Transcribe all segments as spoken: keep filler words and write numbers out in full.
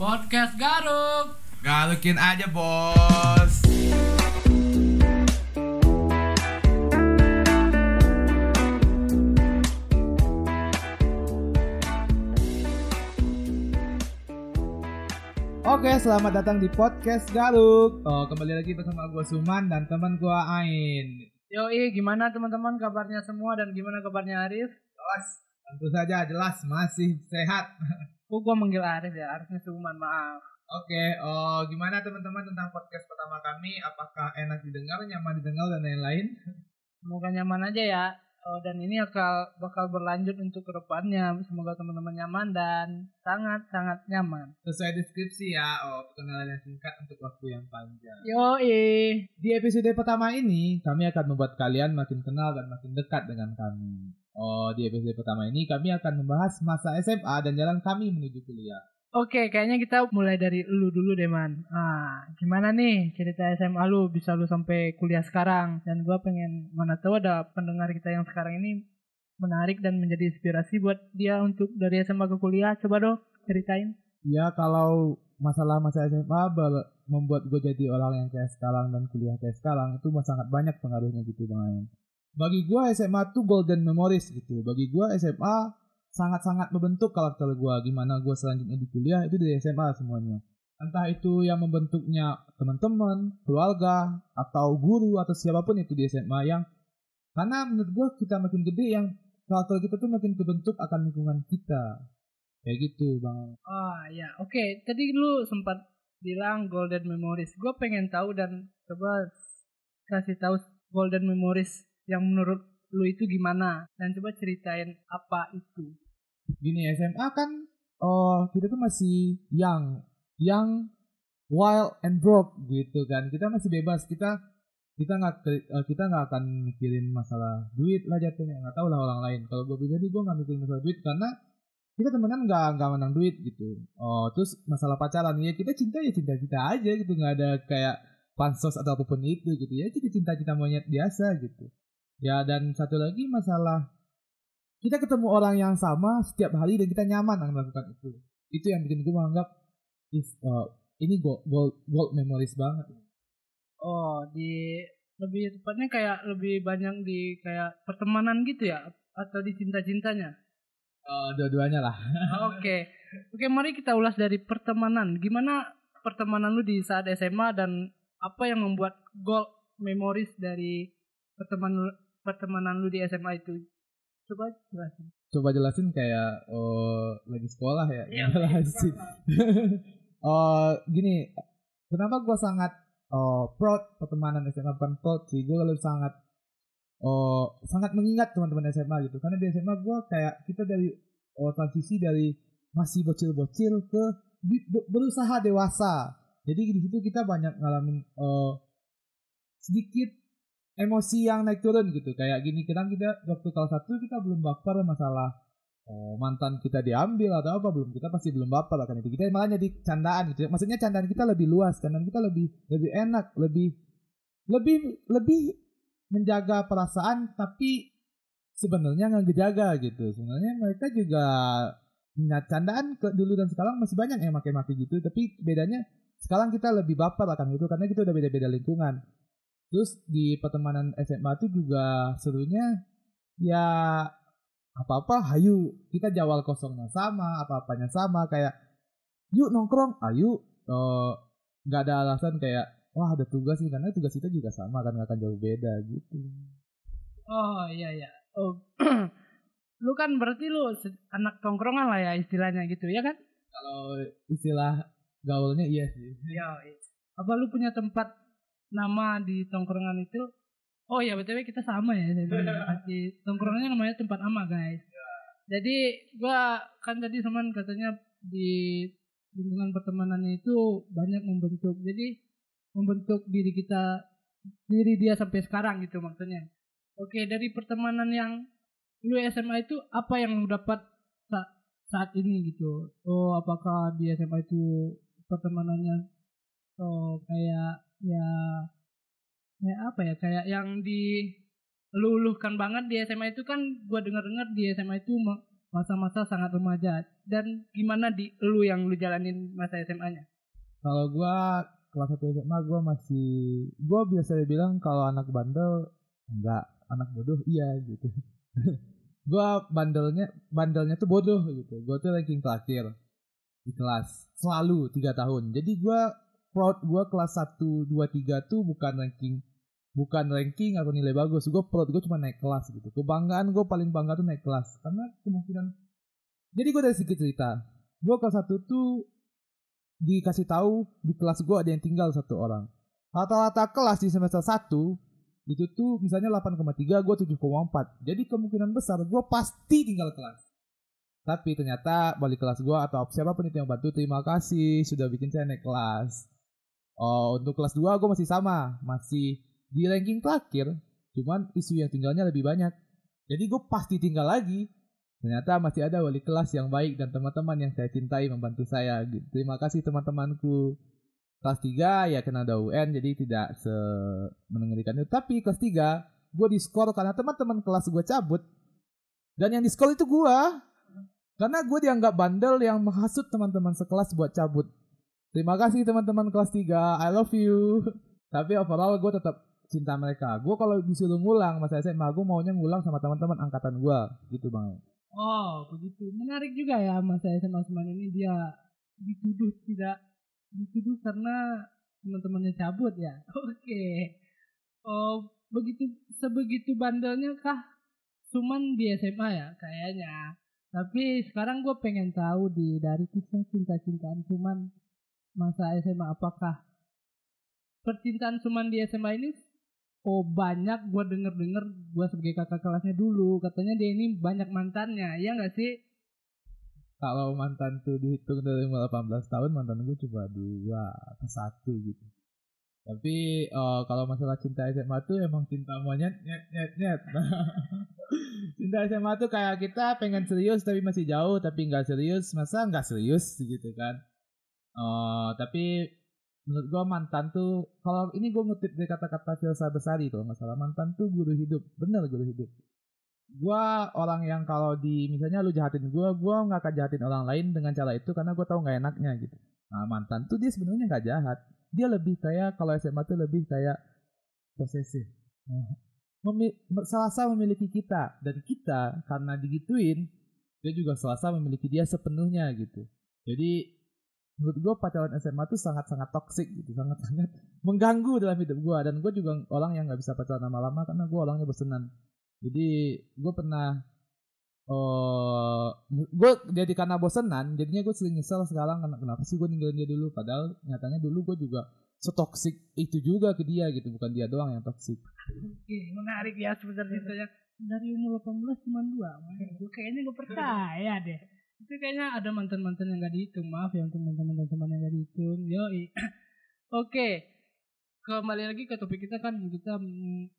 Podcast Garuk. Galukin aja, Bos. Oke, selamat datang di Podcast Garuk. Oh, kembali lagi bersama gue Suman dan teman gue Ain. Yoi, gimana teman-teman kabarnya semua dan gimana kabarnya Arif? Jelas, tentu saja jelas masih sehat. Kok gue manggil Arif ya, Arifnya Suman, maaf. Oke, okay, oh, gimana teman-teman tentang podcast pertama kami? Apakah enak didengar, nyaman didengar, dan lain-lain? Semoga nyaman aja ya, oh, dan ini bakal, bakal berlanjut untuk kedepannya. Semoga teman-teman nyaman dan sangat-sangat nyaman. Sesuai deskripsi ya, oh, perkenalan yang singkat untuk waktu yang panjang. Yoi. Di episode pertama ini, kami akan membuat kalian makin kenal dan makin dekat dengan kami. Oh, di episode pertama ini kami akan membahas masa S M A dan jalan kami menuju kuliah. Oke, kayaknya kita mulai dari lu dulu deh, Man. Ah, gimana nih cerita S M A lu bisa lu sampai kuliah sekarang? Dan gua pengen mana tahu ada pendengar kita yang sekarang ini menarik dan menjadi inspirasi buat dia untuk dari S M A ke kuliah. Coba dong ceritain. Ya, kalau masalah masa S M A ber- membuat gua jadi orang yang kayak sekarang dan kuliah kayak sekarang itu sangat banyak pengaruhnya gitu, Bang. Bagi gue S M A tuh golden memories gitu. Bagi gue S M A sangat-sangat membentuk karakter gue. Gimana gue selanjutnya di kuliah itu dari S M A semuanya. Entah itu yang membentuknya teman-teman, keluarga, atau guru, atau siapapun itu di S M A yang... Karena menurut gue kita makin gede yang karakter kita tuh makin kebentuk akan lingkungan kita. Kayak gitu, Bang. Ah ya, oke. Okay. Tadi lu sempat bilang golden memories. Gue pengen tahu dan coba kasih tahu golden memories yang menurut lu itu gimana, dan coba ceritain apa itu. Gini, S M A kan oh, kita tuh masih young, young, wild and broke gitu kan. Kita masih bebas, kita kita nggak kita nggak akan mikirin masalah duit lah jatuhnya. Nggak tahu lah orang lain. Kalau gue pribadi gue nggak mikirin masalah duit karena kita temenan nggak nggak menang duit gitu. Oh, terus masalah pacaran ya kita cinta ya cinta kita aja gitu, nggak ada kayak pansos atau apapun itu gitu ya. Kita cinta cinta monyet biasa gitu. Ya, dan satu lagi masalah kita ketemu orang yang sama setiap hari dan kita nyaman akan melakukan itu. Itu yang bikin gue menganggap is, uh, ini gold, gold, gold memories banget. Oh, di lebih tepatnya kayak lebih banyak di kayak pertemanan gitu ya, atau di cinta-cintanya? Uh, dua-duanya lah. Oke, okay. Oke, okay, mari kita ulas dari pertemanan. Gimana pertemanan lu di saat S M A dan apa yang membuat gold memories dari pertemanan pertemanan lu di S M A itu? Coba jelasin. Coba jelasin kayak oh, lagi sekolah ya. Iya, jelasin. Oh, gini, kenapa gue sangat oh, proud pertemanan S M A, bukan proud sih, gue lebih sangat oh, sangat mengingat teman-teman S M A gitu. Karena di S M A gue kayak kita dari oh, transisi dari masih bocil-bocil ke berusaha dewasa. Jadi di situ kita banyak ngalamin oh, sedikit emosi yang naik turun gitu. Kayak gini, kita kita waktu kelas satu kita belum baper masalah oh, mantan kita diambil atau apa, belum, kita pasti belum baper akan itu. Kita malah jadi candaan gitu. Maksudnya candaan kita lebih luas, candaan kita lebih lebih enak, lebih lebih lebih menjaga perasaan tapi sebenarnya nggak dijaga gitu. Sebenarnya mereka juga minat candaan ke dulu dan sekarang masih banyak yang make-make gitu, tapi bedanya sekarang kita lebih baper akan itu karena kita udah beda-beda lingkungan. Terus di pertemanan S M A itu juga serunya ya apa-apa hayu, kita jawab kosongnya sama, apa-apanya sama, kayak yuk nongkrong, ayo ah, nggak uh, ada alasan kayak wah ada tugas nih, karena tugas kita juga sama kan, nggak akan jauh beda gitu. Oh iya iya. Oh. Lu kan berarti lu anak tongkrongan lah ya istilahnya gitu ya kan? Kalau istilah gaulnya iya sih. Iya. Apa lu punya tempat nama di tongkrongan itu? Oh ya, btw kita sama ya di tongkrongannya namanya tempat ama guys. Jadi gua kan tadi Suman katanya di lingkungan pertemanannya itu banyak membentuk, jadi membentuk diri kita, diri dia sampai sekarang gitu maksudnya. Oke, dari pertemanan yang lu S M A itu apa yang lu dapat sa- saat ini gitu? Oh, apakah di S M A itu pertemanannya oh kayak ya ya apa ya kayak yang diluluhkan banget di S M A itu kan, gua dengar-dengar di S M A itu masa-masa sangat remaja. Dan gimana di lu yang lu jalanin masa S M A-nya? Kalau gua kelas satu S M A gua masih, gua biasa bilang kalau anak bandel enggak, anak bodoh iya gitu. Gua bandelnya, bandelnya tuh bodoh gitu. Gua tuh ranking terakhir di kelas selalu tiga tahun. Jadi gua proud, gua kelas satu dua tiga tuh bukan ranking Bukan ranking atau nilai bagus. Gue proud, gue cuma naik kelas gitu. Kebanggaan gue paling bangga tuh naik kelas. Karena kemungkinan, jadi gue dari sedikit cerita, gue kelas satu tuh dikasih tahu di kelas gue ada yang tinggal satu orang. Rata-rata kelas di semester satu itu tuh misalnya delapan koma tiga, gue tujuh koma empat. Jadi kemungkinan besar gue pasti tinggal kelas. Tapi ternyata balik kelas gue atau siapapun itu yang bantu, terima kasih sudah bikin saya naik kelas. Oh, untuk kelas dua gue masih sama, masih di ranking terakhir, cuman isu yang tinggalnya lebih banyak. Jadi gue pasti tinggal lagi. Ternyata masih ada wali kelas yang baik dan teman-teman yang saya cintai membantu saya. Terima kasih teman-temanku. Kelas tiga ya kena ada U N, jadi tidak semenengerikan itu. Tapi kelas tiga gue diskor karena teman-teman kelas gue cabut. Dan yang diskor itu gue. Karena gue dianggap bandel yang menghasut teman-teman sekelas buat cabut. Terima kasih teman-teman kelas tiga, I love you. Tapi overall gue tetap cinta mereka. Gue kalau disuruh ngulang masa S M A, gue maunya ngulang sama teman-teman angkatan gue, gitu bang. Oh, begitu. Menarik juga ya masa S M A Usman ini, dia dituduh tidak dituduh karena teman-temannya cabut ya. Oke. Okay. Oh, begitu sebegitu bandelnya kah? Cuman di S M A ya, kayaknya. Tapi sekarang gue pengen tahu di dari kisah cinta-cintaan cuman masa S M A, apakah percintaan cuman di S M A ini? Oh banyak, gue denger-denger gue sebagai kakak kelasnya dulu, katanya dia ini banyak mantannya, ya gak sih? Kalau mantan tuh dihitung dari delapan belas tahun, mantan gue cuma dua ke satu gitu. Tapi oh, kalau masalah cinta S M A tuh emang cinta monyet, nyet, nyet, nyet. Cinta S M A tuh kayak kita pengen serius tapi masih jauh, tapi gak serius, masa gak serius gitu kan. Oh, tapi menurut gue mantan tuh, kalau ini gue ngutip dari kata-kata Filsa Besari kalau nggak salah, mantan tuh guru hidup, bener guru hidup. Gue orang yang kalau di misalnya lu jahatin gue, gue nggak akan jahatin orang lain dengan cara itu karena gue tahu nggak enaknya gitu. Nah mantan tuh dia sebenarnya nggak jahat, dia lebih kayak kalau S M A tuh lebih kayak posesif, Memi- selasa memiliki kita, dan kita karena digituin dia juga selasa memiliki dia sepenuhnya gitu. Jadi menurut gue pacaran S M A tuh sangat-sangat toksik gitu, sangat-sangat mengganggu dalam hidup gue. Dan gue juga orang yang gak bisa pacaran lama-lama karena gue orangnya bersenang. Jadi gue pernah, uh, gue jadi karena bosenan, jadinya gue sering nyesel sekarang kenapa sih gue ninggalin dia dulu. Padahal nyatanya dulu gue juga setoksik itu juga ke dia gitu, bukan dia doang yang toksik. Oke, menarik ya sebenarnya. Dari umur delapan belas cuma dua, kayaknya gue percaya deh. Itu kayaknya ada mantan-mantan yang gak dihitung. Maaf ya untuk mantan-mantan teman yang gak dihitung. Yoi. Oke. Kembali lagi ke topik kita kan. Kita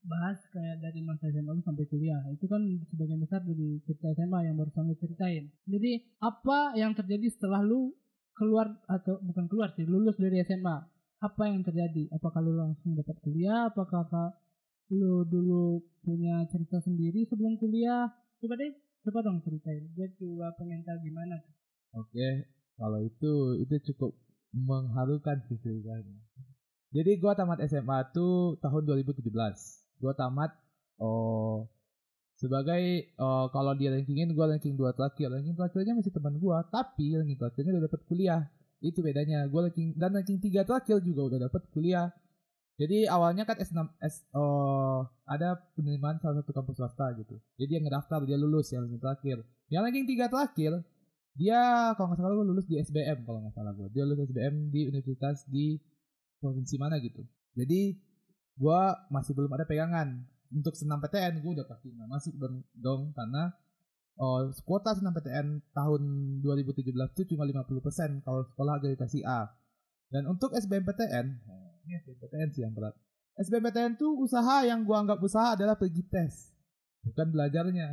bahas kayak dari masa S M A sampai kuliah. Itu kan sebagian besar dari cerita S M A yang baru kamu ceritain. Jadi apa yang terjadi setelah lu keluar, atau bukan keluar sih, lulus dari S M A? Apa yang terjadi? Apakah lu langsung dapat kuliah? Apakah lu dulu punya cerita sendiri sebelum kuliah? Coba deh, coba dong ceritain, gue coba pengen tahu gimana. Oke, kalau itu itu cukup mengharukan sih ceritanya. Jadi gue tamat S M A tuh tahun dua ribu tujuh belas. Gue tamat oh sebagai oh, kalau di rankingin gue ranking dua terakhir. Ranking terakhirnya masih teman gue, tapi ranking terakhirnya udah dapet kuliah. Itu bedanya. Gue ranking dan ranking tiga terakhir juga udah dapet kuliah. Jadi awalnya kan S enam S oh, ada penerimaan salah satu kampus swasta gitu. Jadi yang ngedaftar dia lulus yang ranking terakhir. Yang ranking tiga terakhir dia kalau nggak salah gue lulus di S B M kalau nggak salah gue. Dia lulus S B M di universitas di provinsi mana gitu. Jadi gue masih belum ada pegangan untuk senam P T N, gue udah pasti nggak masuk dong, dong karena oh, kuota senam P T N tahun dua ribu tujuh belas itu cuma lima puluh persen kalau sekolah akreditasi A. Dan untuk S B M P T N, ini S B M P T N sih yang berat. S B M P T N tuh usaha yang gua anggap usaha adalah pergi tes, bukan belajarnya.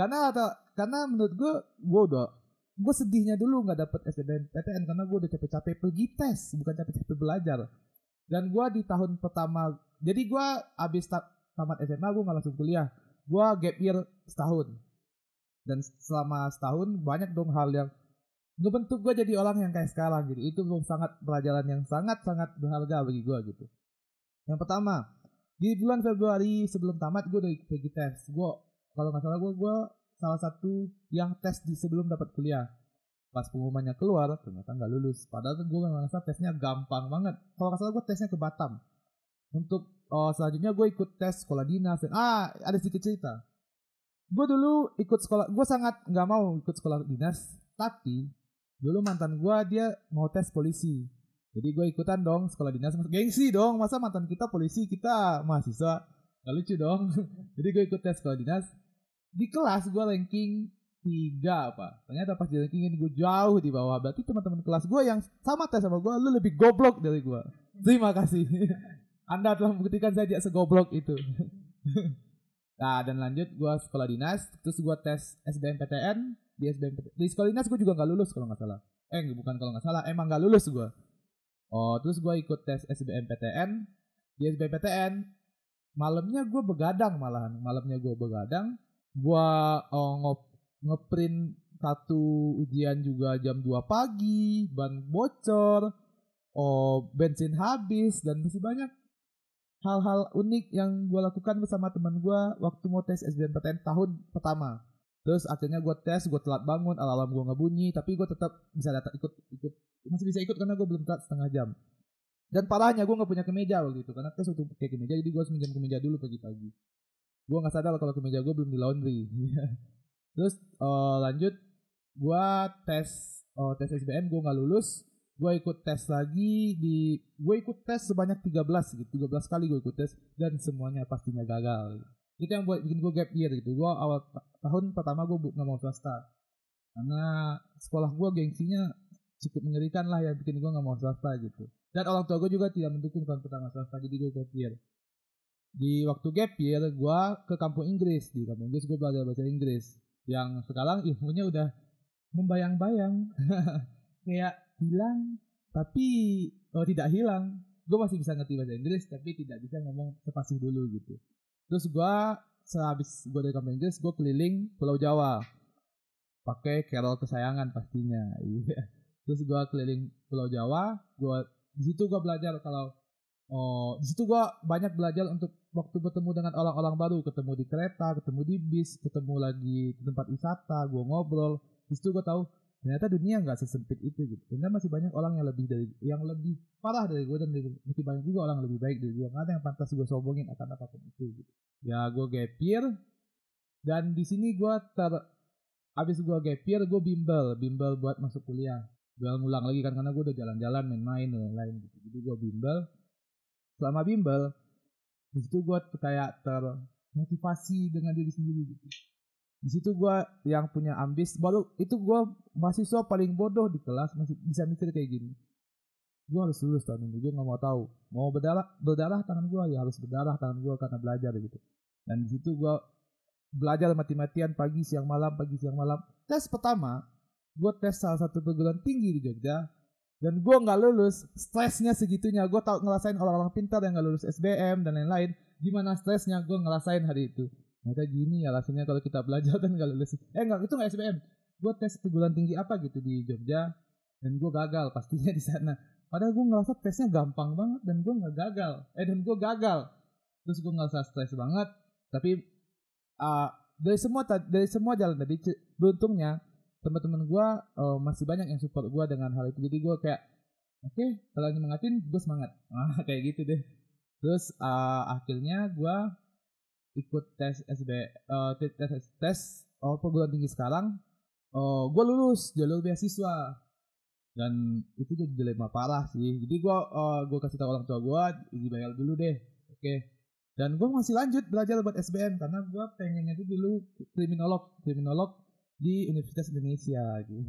karena atau, karena menurut gua, gua udah, gua sedihnya dulu nggak dapet S B M P T N karena gua udah capek-capek pergi tes, bukan capek-capek belajar. Dan gua di tahun pertama, jadi gua abis tamat S M A gua nggak langsung kuliah, gua gap year setahun. Dan selama setahun banyak dong hal yang ngebentuk gue jadi orang yang kayak sekarang gitu. Itu belum sangat pelajaran yang sangat-sangat berharga bagi gue gitu. Yang pertama, di bulan Februari sebelum tamat gue udah pergi tes. Gue kalau gak salah gue gue salah satu yang tes di sebelum dapat kuliah. Pas pengumumannya keluar, ternyata gak lulus. Padahal gue ngerasa tesnya gampang banget. Kalau gak salah gue tesnya ke Batam. Untuk oh, selanjutnya gue ikut tes sekolah dinas. Ah, ada sedikit cerita. Gue dulu ikut sekolah, gue sangat gak mau ikut sekolah dinas. Tapi, dulu mantan gue dia mau tes polisi. Jadi gue ikutan dong sekolah dinas. Gengsi dong, masa mantan kita polisi, kita mahasiswa. Gak lucu dong. Jadi gue ikut tes sekolah dinas. Di kelas gue ranking tiga apa. Ternyata pas di ranking ini gue jauh di bawah. Berarti teman-teman kelas gue yang sama tes sama gue, lu lebih goblok dari gue. Terima kasih. Anda telah membuktikan saya tidak segoblok itu. Nah, dan lanjut gue sekolah dinas. Terus gue tes S B M P T N. Di S B M P T N di sekolah dinas gue juga gak lulus kalau gak salah. Eh bukan kalau gak salah, emang gak lulus gue. Oh, terus gue ikut tes S B M P T N. Di S B M P T N malamnya gue begadang malahan. Malamnya gue begadang. Gue oh, ngop ngeprint satu ujian juga jam dua pagi, ban bocor, oh bensin habis, dan masih banyak hal-hal unik yang gue lakukan bersama teman gue waktu mau tes S B M P T N tahun pertama. Terus akhirnya gue tes, gue telat bangun, alarm gue ngebunyi, tapi gue tetap bisa datang ikut, ikut masih bisa ikut karena gue belum telat setengah jam. Dan parahnya gue nggak punya kemeja waktu itu, karena tes waktu pakai kemeja, jadi gue harus minjem kemeja dulu pagi-pagi. Gue nggak sadar kalau kemeja gue belum di laundry. Terus uh, lanjut gue tes uh, tes S B M gue nggak lulus, gue ikut tes lagi di gue ikut tes sebanyak tiga belas gitu, tiga belas kali gue ikut tes dan semuanya pastinya gagal. Itu yang buat bikin gue gap year gitu. Gue awal ta- tahun pertama gue nggak mau swasta karena sekolah gue gengsinya cukup mengerikan lah yang bikin gue nggak mau swasta gitu. Dan orang tua gue juga tidak mendukung tahun pertama swasta, jadi gue gap year. Di waktu gap year gue ke kampung Inggris, di kampung Inggris gue belajar bahasa Inggris. Yang sekarang ilmunya udah membayang-bayang. Kayak hilang, tapi oh, tidak hilang. Gue masih bisa ngerti bahasa Inggris, tapi tidak bisa ngomong sepasih dulu gitu. Terus gue, sehabis gue dari kampung Inggris, gue keliling Pulau Jawa. Pakai Carol Kesayangan pastinya. Terus gue keliling Pulau Jawa. Gua, di situ gue belajar kalau... Oh, di situ gue banyak belajar untuk waktu bertemu dengan orang-orang baru, ketemu di kereta, ketemu di bis, ketemu lagi di tempat wisata, gue ngobrol. Di situ gue tahu ternyata dunia nggak sesempit itu gitu. Karena masih banyak orang yang lebih dari, yang lebih parah dari gue, dan masih banyak juga orang lebih baik dari gue. Nggak ada yang pantas gue sombongin akan apapun itu. Gitu. Ya gue gap year, dan di sini gue ter, abis gue gap year gue bimbel, bimbel buat masuk kuliah. Gue ngulang lagi kan karena gue udah jalan-jalan main-main dan lain-lain gitu. Jadi gue bimbel. Selama bimbel, di situ gue kayak termotivasi dengan diri sendiri gitu. Di situ gue yang punya ambis, baru itu gue mahasiswa paling bodoh di kelas masih bisa mikir kayak gini. Gue harus lulus tahun ini, gue nggak mau tahu. Mau berdarah, berdarah tangan gue ya harus berdarah tangan gue karena belajar gitu. Dan di situ gue belajar mati-matian pagi siang malam pagi siang malam. Tes pertama, gue tes salah satu perguruan tinggi di Jogja. Dan gue gak lulus, stresnya segitunya. Gue tau ngerasain orang-orang pintar yang gak lulus S B M dan lain-lain. Gimana stresnya gue ngerasain hari itu. Ternyata gini ya alasannya kalau kita belajar dan gak lulus. Eh enggak, itu gak S B M. Gue tes perguruan tinggi apa gitu di Jogja. Dan gue gagal pastinya di sana. Padahal gue ngerasa tesnya gampang banget dan gue gak gagal. Eh dan gue gagal. Terus gue ngerasa stres banget. Tapi uh, dari semua dari semua jalan tadi, beruntungnya teman-teman gue uh, masih banyak yang support gue dengan hal itu. Jadi gue kayak oke okay, kalau yang mengatin gue semangat ah, kayak gitu deh. Terus uh, akhirnya gue ikut tes S B uh, tes tes, tes uh, perguruan tinggi sekarang. Uh, gue lulus jalur beasiswa dan itu jadi dilema parah sih. Jadi gue uh, gue kasih tahu orang tua gue dibayar dulu deh, oke okay. Dan gue masih lanjut belajar buat S B M karena gue pengennya itu dulu kriminolog kriminolog di Universitas Indonesia gitu.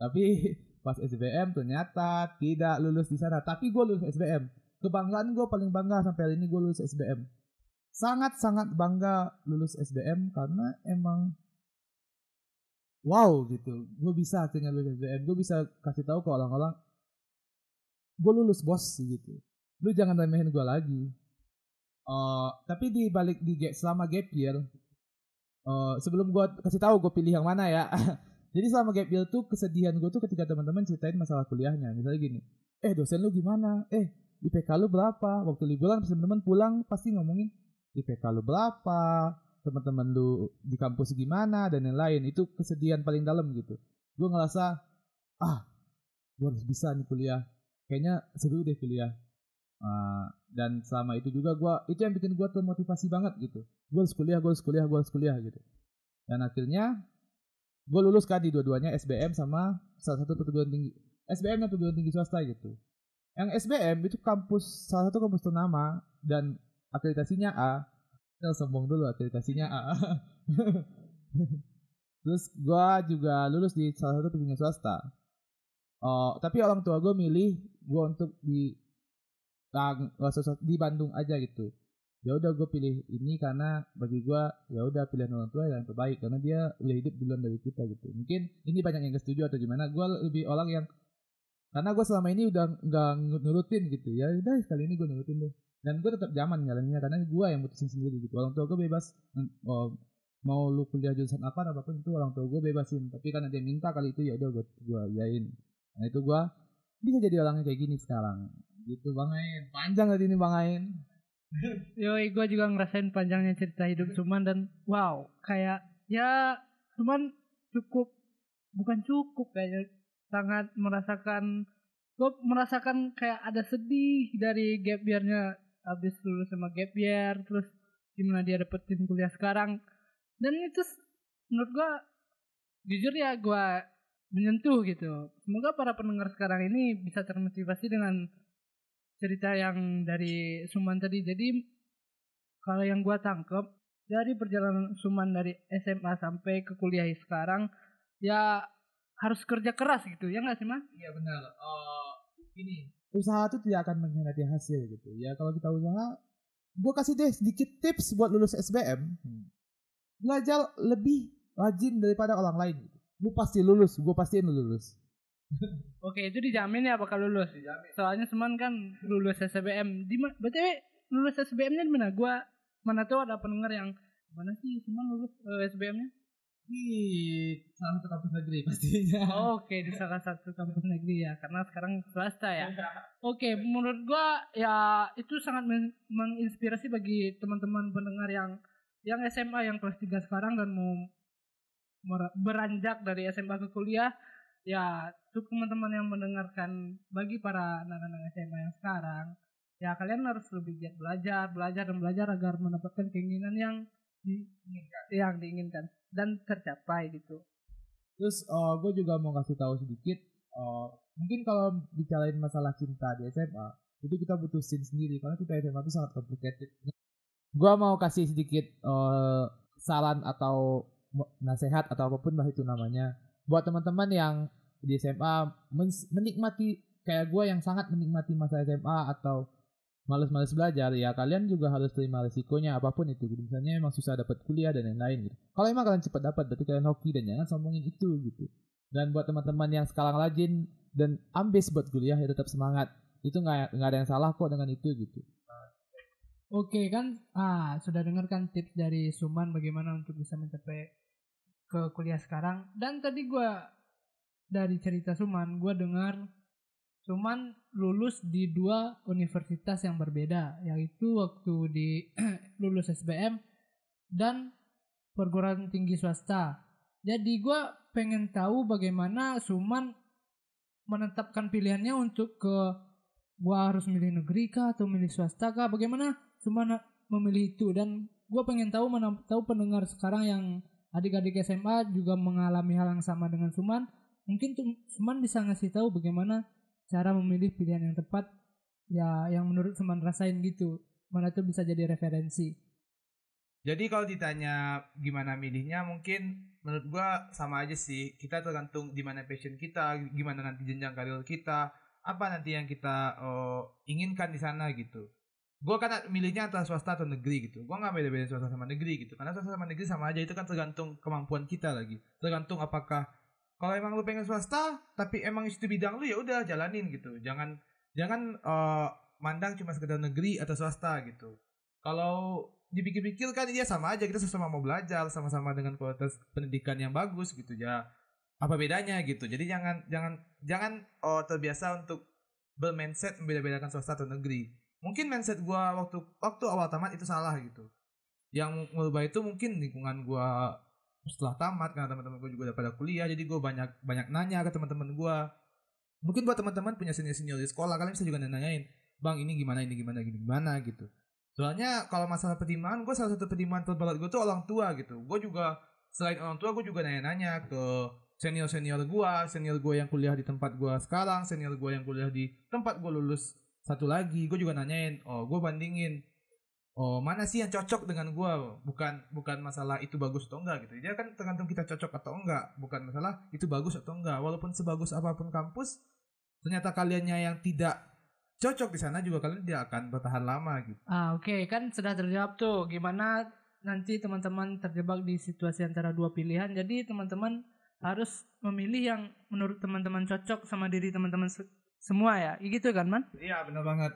Tapi pas S B M ternyata tidak lulus di sana. Tapi gue lulus S B M. Kebanggaan gue paling bangga sampai hari ini gue lulus S B M. Sangat-sangat bangga lulus S B M karena emang wow gitu. Gue bisa akhirnya lulus S B M. Gue bisa kasih tahu ke orang-orang gue lulus bos gitu. Lu jangan remehin gue lagi. Uh, tapi di balik di selama gap year uh, sebelum gue kasih tahu gue pilih yang mana ya. Jadi selama gap year tuh kesedihan gue tuh ketika teman-teman ceritain masalah kuliahnya. Misalnya gini, eh dosen lu gimana? Eh I P K lu berapa? Waktu liburan teman-teman pulang pasti ngomongin I P K lu berapa? Teman-teman lu di kampus gimana? Dan yang lain. Itu kesedihan paling dalam gitu. Gue ngerasa, ah gue harus bisa nih kuliah. Kayaknya seru deh kuliah. Uh, dan selama itu juga gue, itu yang bikin gue termotivasi banget gitu. Gue harus kuliah, gue harus kuliah, gue harus kuliah gitu. Dan akhirnya gue lulus kan di dua-duanya S B M sama salah satu perguruan tinggi S B M dan perguruan tinggi swasta gitu. Yang S B M itu kampus, salah satu kampus ternama dan akreditasinya A. Kita sombong dulu akreditasinya A. Terus gue juga lulus di salah satu perguruan swasta. Uh, tapi orang tua gue milih gue untuk di di Bandung aja gitu. Ya udah gue pilih ini karena bagi gue ya udah pilihan orang tua yang terbaik karena dia udah hidup duluan dari kita gitu. Mungkin ini banyak yang gak setuju atau gimana. Gue lebih orang yang karena gue selama ini udah nggak nurutin gitu. Ya udah kali ini gue nurutin deh. Dan gue tetap zaman jalannya karena gue yang mutusin sendiri gitu. Orang tua gue bebas oh, mau lu kuliah jurusan apa apapun itu orang tua gue bebasin. Tapi karena dia minta kali itu ya udah gue gue yain. Nah itu gue bisa jadi orangnya kayak gini sekarang. Gitu Bang Ain. Panjang tadi ini Bang Ain. Yoi, gue juga ngerasain panjangnya cerita hidup Suman dan wow, kayak ya Suman cukup, bukan cukup kayak sangat merasakan, gue merasakan kayak ada sedih dari gap year-nya abis lulus sama gap year, terus gimana dia dapetin kuliah sekarang, dan itu menurut gue jujur ya gue menyentuh gitu. Semoga para pendengar sekarang ini bisa termotivasi dengan cerita yang dari Suman tadi. Jadi kalau yang gue tangkep dari perjalanan Suman dari S M A sampai ke kuliah sekarang ya harus kerja keras gitu ya nggak sih Mas? Iya benar. Uh, ini usaha tuh tidak akan mengkhianati hasil gitu. Ya kalau kita usaha, gue kasih deh sedikit tips buat lulus S B M. Hmm. Belajar lebih rajin daripada orang lain. Gitu. Lu pasti lulus, gue pastiin lu lulus. Oke, itu dijamin ya bakal lulus. Dijamin. Soalnya Suman kan lulus S B M. Di mana? Berarti lulus S B M-nya di mana? Gua mana tahu ada pendengar yang mana sih Suman lulus uh, S B M-nya? Di salah satu kampus negeri pastinya. Oh, oke, okay. Di salah satu kampus negeri ya. Karena sekarang swasta ya. Oke, okay, menurut gua ya itu sangat men- menginspirasi bagi teman-teman pendengar yang yang S M A yang kelas tiga sekarang dan mau mer- beranjak dari S M A ke kuliah. Ya, untuk teman-teman yang mendengarkan, bagi para anak-anak S M A yang sekarang, ya kalian harus lebih giat belajar, belajar dan belajar agar mendapatkan keinginan yang diinginkan, yang diinginkan dan tercapai gitu. Terus uh, gue juga mau kasih tahu sedikit, uh, mungkin kalau bicarain masalah cinta di S M A, itu kita butuh scene sendiri karena kita S M A itu sangat complicated. Gue mau kasih sedikit uh, saran atau nasihat atau apapun lah itu namanya. Buat teman-teman yang di S M A menikmati kayak gue yang sangat menikmati masa S M A atau malas-malas belajar, ya kalian juga harus terima risikonya apapun itu. Misalnya emang susah dapat kuliah dan lain-lain gitu. Kalau emang kalian cepat dapat berarti kalian hoki dan jangan sombongin itu gitu. Dan buat teman-teman yang sekarang rajin dan ambis buat kuliah ya tetap semangat. Itu nggak nggak ada yang salah kok dengan itu gitu. Oke kan, ah sudah dengarkan tips dari Suman bagaimana untuk bisa mencapai ke kuliah sekarang. Dan tadi gue dari cerita Suman, gue dengar Suman lulus di dua universitas yang berbeda, yaitu waktu di lulus S B M dan perguruan tinggi swasta. Jadi gue pengen tahu bagaimana Suman menetapkan pilihannya untuk ke gue harus milih negeri kah atau milih swasta kah? Bagaimana Suman memilih itu? Dan gue pengen tahu mana tahu pendengar sekarang yang adik-adik S M A juga mengalami hal yang sama dengan Suman. Mungkin Suman bisa ngasih tahu bagaimana cara memilih pilihan yang tepat ya yang menurut Suman rasain gitu. Mana tuh bisa jadi referensi. Jadi kalau ditanya gimana milihnya mungkin menurut gua sama aja sih. Kita tergantung di mana passion kita, gimana nanti jenjang karir kita, apa nanti yang kita oh, inginkan di sana gitu. Gue kan milihnya antara swasta atau negeri gitu. Gue gak beda-bedain swasta sama negeri gitu. Karena swasta sama negeri sama aja. Itu kan tergantung kemampuan kita lagi. Tergantung apakah kalau emang lu pengen swasta tapi emang itu bidang lu ya udah jalanin gitu. Jangan jangan uh, mandang cuma sekedar negeri atau swasta gitu. Kalau dipikir-pikir kan iya sama aja, kita sama-sama mau belajar, sama-sama dengan kualitas pendidikan yang bagus gitu ya. Apa bedanya gitu. Jadi jangan jangan jangan oh, terbiasa untuk bermindset membeda-bedakan swasta atau negeri. Mungkin mindset gua waktu waktu awal tamat itu salah gitu. Yang merubah itu mungkin lingkungan gua setelah tamat, karena teman-teman gua juga udah pada kuliah, jadi gua banyak banyak nanya ke teman-teman gua. Mungkin buat teman-teman punya senior-senior di sekolah, kalian bisa juga nanyain, "Bang, ini gimana? Ini gimana? Gini gimana?" gitu. Soalnya kalau masalah pertimbangan, gua salah satu pertimbangan terberat gua tuh orang tua gitu. Gua juga selain orang tua, gua juga nanya-nanya ke senior-senior gue, senior gue yang kuliah di tempat gue sekarang, senior gue yang kuliah di tempat gue lulus satu lagi, gue juga nanyain, oh gue bandingin, oh mana sih yang cocok dengan gue, bukan bukan masalah itu bagus atau enggak gitu, dia kan tergantung kita cocok atau enggak, bukan masalah itu bagus atau enggak, walaupun sebagus apapun kampus, ternyata kaliannya yang tidak cocok di sana juga kalian tidak akan bertahan lama gitu. Ah oke, okay. Kan sudah terjawab tuh, gimana nanti teman-teman terjebak di situasi antara dua pilihan, jadi teman-teman harus memilih yang menurut teman-teman cocok sama diri teman-teman se- semua ya, gitu kan man? Iya benar banget.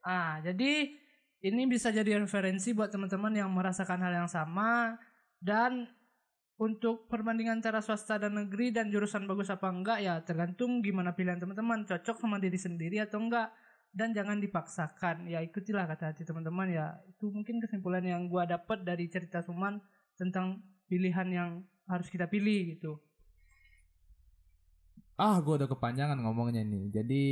Ah jadi ini bisa jadi referensi buat teman-teman yang merasakan hal yang sama, dan untuk perbandingan antara swasta dan negeri dan jurusan bagus apa enggak ya tergantung gimana pilihan teman-teman, cocok sama diri sendiri atau enggak, dan jangan dipaksakan ya, ikutilah kata hati teman-teman ya. Itu mungkin kesimpulan yang gua dapat dari cerita Suman tentang pilihan yang harus kita pilih gitu. Ah, gue udah kepanjangan ngomongnya nih. Jadi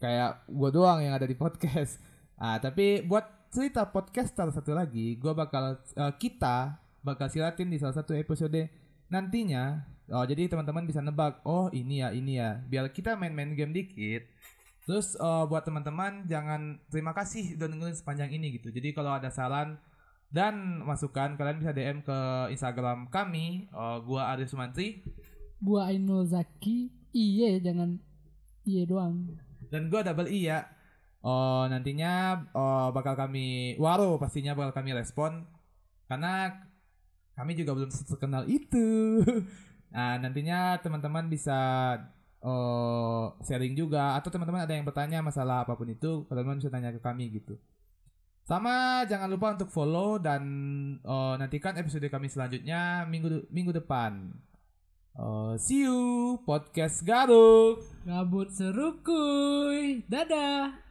kayak gue doang yang ada di podcast. Ah, tapi buat cerita podcaster satu lagi, gue bakal uh, kita bakal silatin di salah satu episode nantinya. Oh, jadi teman-teman bisa nebak. Oh, ini ya, ini ya. Biar kita main-main game dikit. Terus uh, buat teman-teman jangan terima kasih udah dengerin sepanjang ini gitu. Jadi kalau ada saran dan masukan kalian bisa D M ke Instagram kami. Uh, gua Arif Sumantri. Gua Ainul Zaki. Iye jangan iye doang. Dan gua double I ya. Oh, nantinya oh, bakal kami waro pastinya bakal kami respon karena kami juga belum terkenal itu. Nah, nantinya teman-teman bisa oh, sharing juga atau teman-teman ada yang bertanya masalah apapun itu, teman-teman bisa tanya ke kami gitu. Sama jangan lupa untuk follow dan oh, nantikan episode kami selanjutnya minggu minggu depan. Uh, see you, podcast Garuk. Gabut seru kuy. Dadah.